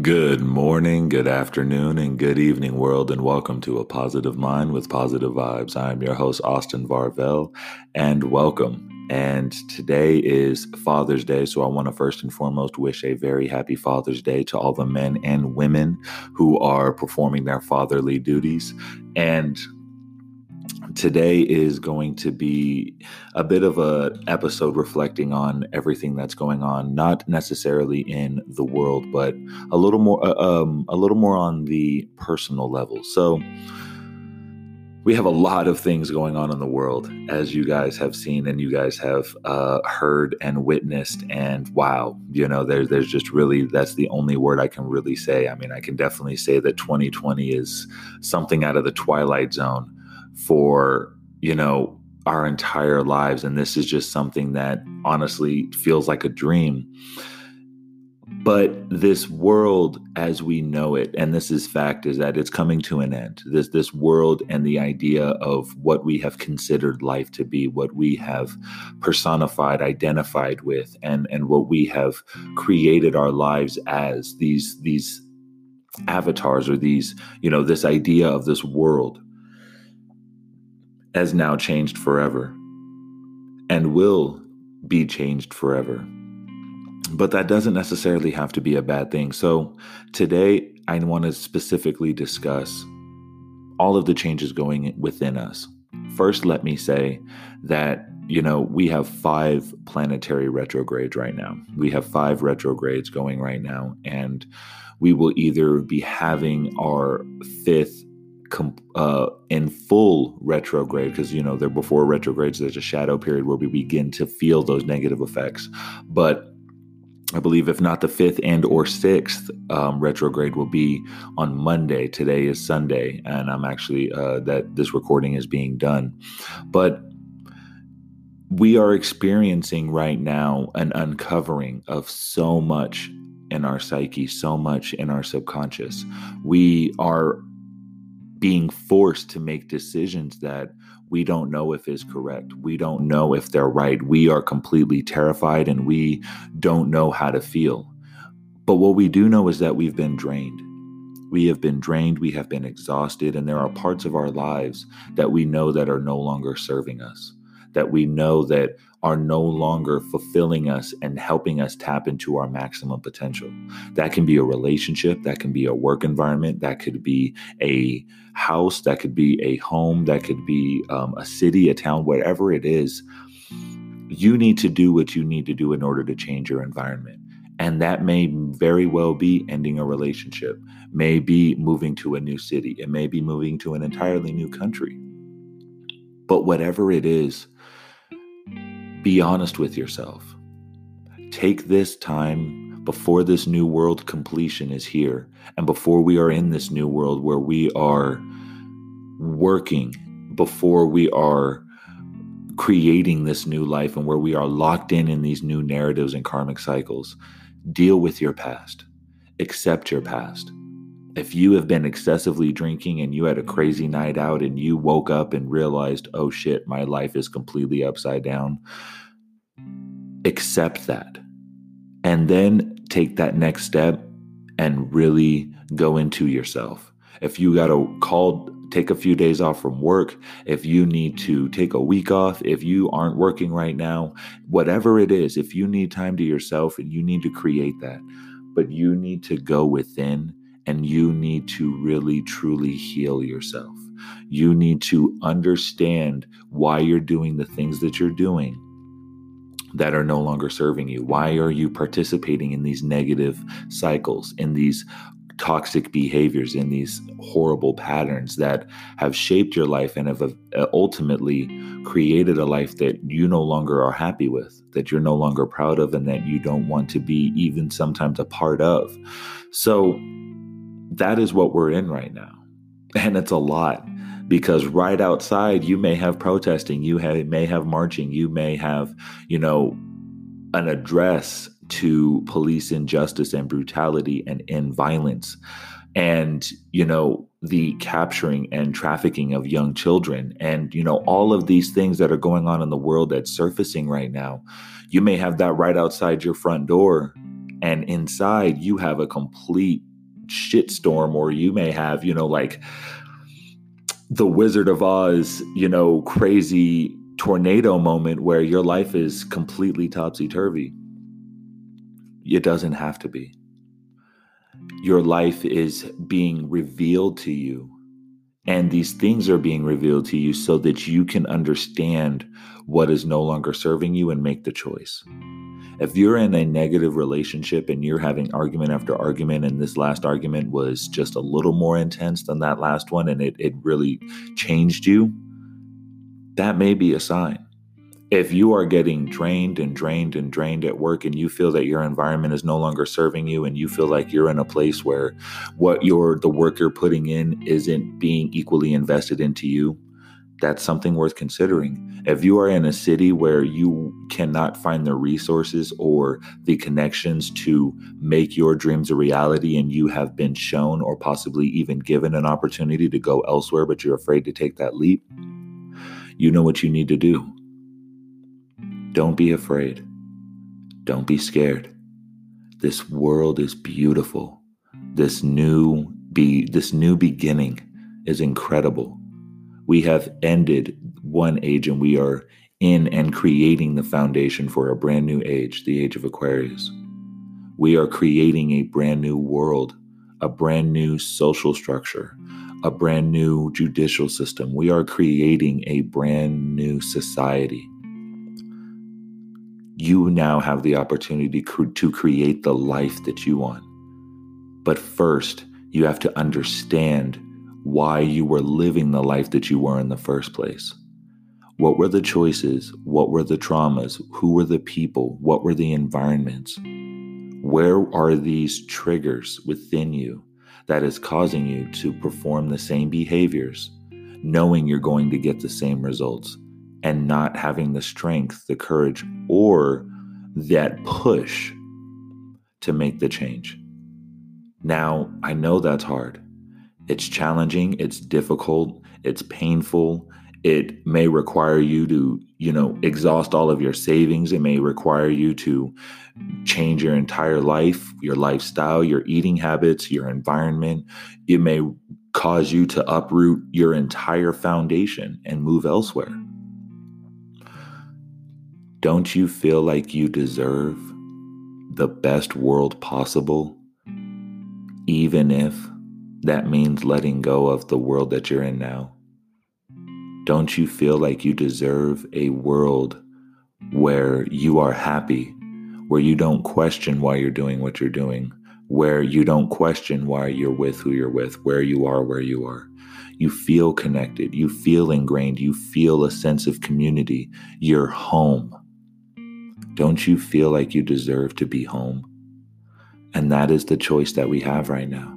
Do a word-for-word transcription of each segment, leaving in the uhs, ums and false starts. Good morning, good afternoon, and good evening, world, and welcome to A Positive Mind with Positive Vibes. I am your host, Austin Varvel, and welcome. And today is Father's Day, so I want to first and foremost wish a very happy Father's Day to all the men and women who are performing their fatherly duties. And today is going to be a bit of an episode reflecting on everything that's going on, not necessarily in the world, but a little more, um, a little more on the personal level. So we have a lot of things going on in the world, as you guys have seen and you guys have uh, heard and witnessed. And wow, you know, there's there's just really, that's the only word I can really say. I mean, I can definitely say that twenty twenty is something out of the Twilight Zone for, you know, our entire lives. And this is just something that honestly feels like a dream. But this world as we know it, and this is fact, is that it's coming to an end. This this world and the idea of what we have considered life to be, what we have personified, identified with, and, and what we have created our lives as, these these avatars or these, you know, this idea of this world, has now changed forever and will be changed forever. But that doesn't necessarily have to be a bad thing. So today I want to specifically discuss all of the changes going within us. First, let me say that, you know, we have five planetary retrogrades right now. We have five retrogrades going right now, and we will either be having our fifth Uh, in full retrograde, because, you know, there before retrogrades, there's a shadow period where we begin to feel those negative effects. But I believe if not the fifth and or sixth um, retrograde will be on Monday. Today is Sunday, and I'm actually uh, that this recording is being done. But we are experiencing right now an uncovering of so much in our psyche, so much in our subconscious. We are being forced to make decisions that we don't know if is correct. We don't know if they're right. We are completely terrified and we don't know how to feel. But what we do know is that we've been drained. We have been drained. We have been exhausted. And there are parts of our lives that we know that are no longer serving us, that we know that are no longer fulfilling us and helping us tap into our maximum potential. That can be a relationship, that can be a work environment, that could be a house, that could be a home, that could be um, a city, a town, whatever it is. You need to do what you need to do in order to change your environment. And that may very well be ending a relationship, may be moving to a new city, it may be moving to an entirely new country. But whatever it is, be honest with yourself. Take this time before this new world completion is here, and before we are in this new world where we are working, before we are creating this new life and where we are locked in in these new narratives and karmic cycles. Deal with your past. Accept your past. If you have been excessively drinking and you had a crazy night out and you woke up and realized, oh shit, my life is completely upside down, accept that. And then take that next step and really go into yourself. If you got a call, take a few days off from work. If you need to take a week off, if you aren't working right now, whatever it is, if you need time to yourself and you need to create that, but you need to go within. And you need to really, truly heal yourself. You need to understand why you're doing the things that you're doing that are no longer serving you. Why are you participating in these negative cycles, in these toxic behaviors, in these horrible patterns that have shaped your life and have ultimately created a life that you no longer are happy with, that you're no longer proud of, and that you don't want to be even sometimes a part of? So that is what we're in right now. And it's a lot, because right outside you may have protesting, you have, may have marching, you may have, you know, an address to police injustice and brutality and end violence. And, you know, the capturing and trafficking of young children and, you know, all of these things that are going on in the world that's surfacing right now. You may have that right outside your front door and inside you have a complete shitstorm, or you may have, you know, like the Wizard of Oz, you know, crazy tornado moment where your life is completely topsy-turvy. It doesn't have to be. Your life is being revealed to you, and these things are being revealed to you so that you can understand what is no longer serving you and make the choice. If you're in a negative relationship and you're having argument after argument, and this last argument was just a little more intense than that last one, and it, it really changed you, that may be a sign. If you are getting drained and drained and drained at work, and you feel that your environment is no longer serving you, and you feel like you're in a place where what you're, the work you're putting in isn't being equally invested into you, that's something worth considering. If you are in a city where you cannot find the resources or the connections to make your dreams a reality, and you have been shown or possibly even given an opportunity to go elsewhere, but you're afraid to take that leap, you know what you need to do. Don't be afraid. Don't be scared. This world is beautiful. This new be this new beginning is incredible. We have ended one age, and we are in and creating the foundation for a brand new age, the age of Aquarius. We are creating a brand new world, a brand new social structure, a brand new judicial system. We are creating a brand new society. You now have the opportunity to create the life that you want. But first, you have to understand why you were living the life that you were in the first place. What were the choices? What were the traumas? Who were the people? What were the environments? Where are these triggers within you that is causing you to perform the same behaviors, knowing you're going to get the same results, and not having the strength, the courage, or that push to make the change? Now, I know that's hard. It's challenging, it's difficult, it's painful. It may require you to, you know, exhaust all of your savings. It may require you to change your entire life, your lifestyle, your eating habits, your environment. It may cause you to uproot your entire foundation and move elsewhere. Don't you feel like you deserve the best world possible, even if that means letting go of the world that you're in now? Don't you feel like you deserve a world where you are happy, where you don't question why you're doing what you're doing, where you don't question why you're with who you're with, where you are where you are? You feel connected, you feel ingrained, you feel a sense of community, you're home. Don't you feel like you deserve to be home? And that is the choice that we have right now.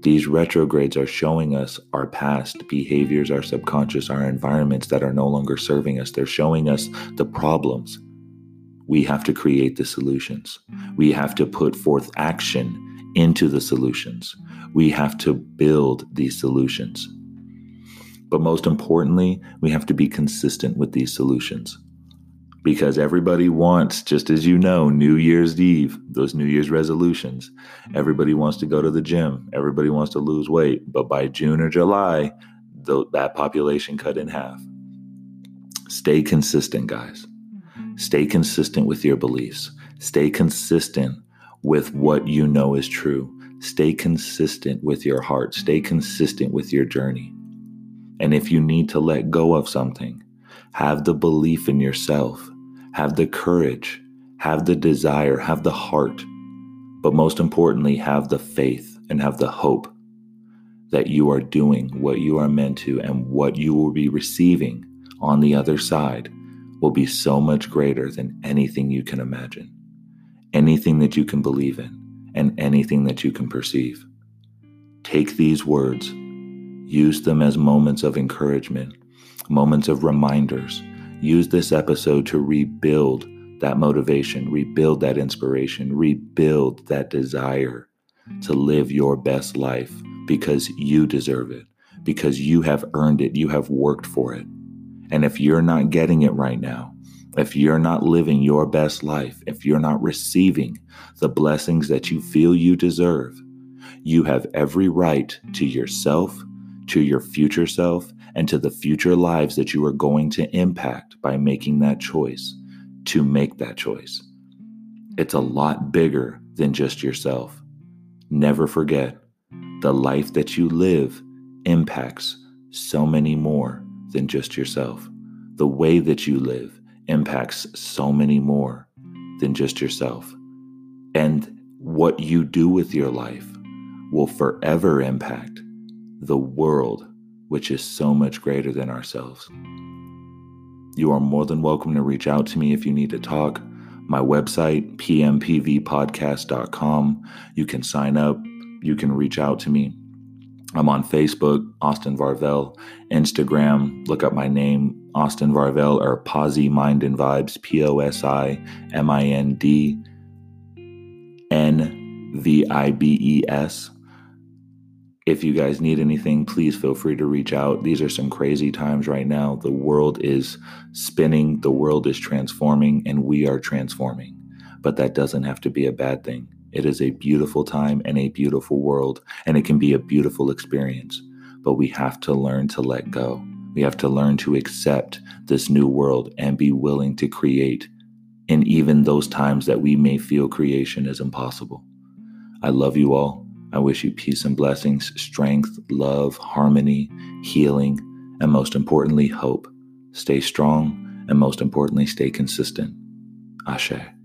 These retrogrades are showing us our past behaviors, our subconscious, our environments that are no longer serving us. They're showing us the problems. We have to create the solutions. We have to put forth action into the solutions. We have to build these solutions. But most importantly, we have to be consistent with these solutions, because everybody wants, just as you know, New Year's Eve, those New Year's resolutions. Everybody wants to go to the gym. Everybody wants to lose weight. But by June or July, th- that population cut in half. Stay consistent, guys. Stay consistent with your beliefs. Stay consistent with what you know is true. Stay consistent with your heart. Stay consistent with your journey. And if you need to let go of something, have the belief in yourself. Have the courage, have the desire, have the heart, but most importantly, have the faith and have the hope that you are doing what you are meant to, and what you will be receiving on the other side will be so much greater than anything you can imagine, anything that you can believe in, and anything that you can perceive. Take these words, use them as moments of encouragement, moments of reminders. Use this episode to rebuild that motivation, rebuild that inspiration, rebuild that desire to live your best life, because you deserve it, because you have earned it, you have worked for it. And if you're not getting it right now, if you're not living your best life, if you're not receiving the blessings that you feel you deserve, you have every right to yourself, to your future self, and to the future lives that you are going to impact by making that choice, to make that choice. It's a lot bigger than just yourself. Never forget, the life that you live impacts so many more than just yourself. The way that you live impacts so many more than just yourself. And what you do with your life will forever impact the world, which is so much greater than ourselves. You are more than welcome to reach out to me if you need to talk. My website, p m p v podcast dot com. You can sign up. You can reach out to me. I'm on Facebook, Austin Varvel, Instagram, look up my name, Austin Varvel, or Posi Mind and Vibes, P O S I M I N D N V I B E S. If you guys need anything, please feel free to reach out. These are some crazy times right now. The world is spinning, the world is transforming, and we are transforming. But that doesn't have to be a bad thing. It is a beautiful time and a beautiful world, and it can be a beautiful experience. But we have to learn to let go. We have to learn to accept this new world and be willing to create in even those times that we may feel creation is impossible. I love you all. I wish you peace and blessings, strength, love, harmony, healing, and most importantly, hope. Stay strong, and most importantly, stay consistent. Ashe.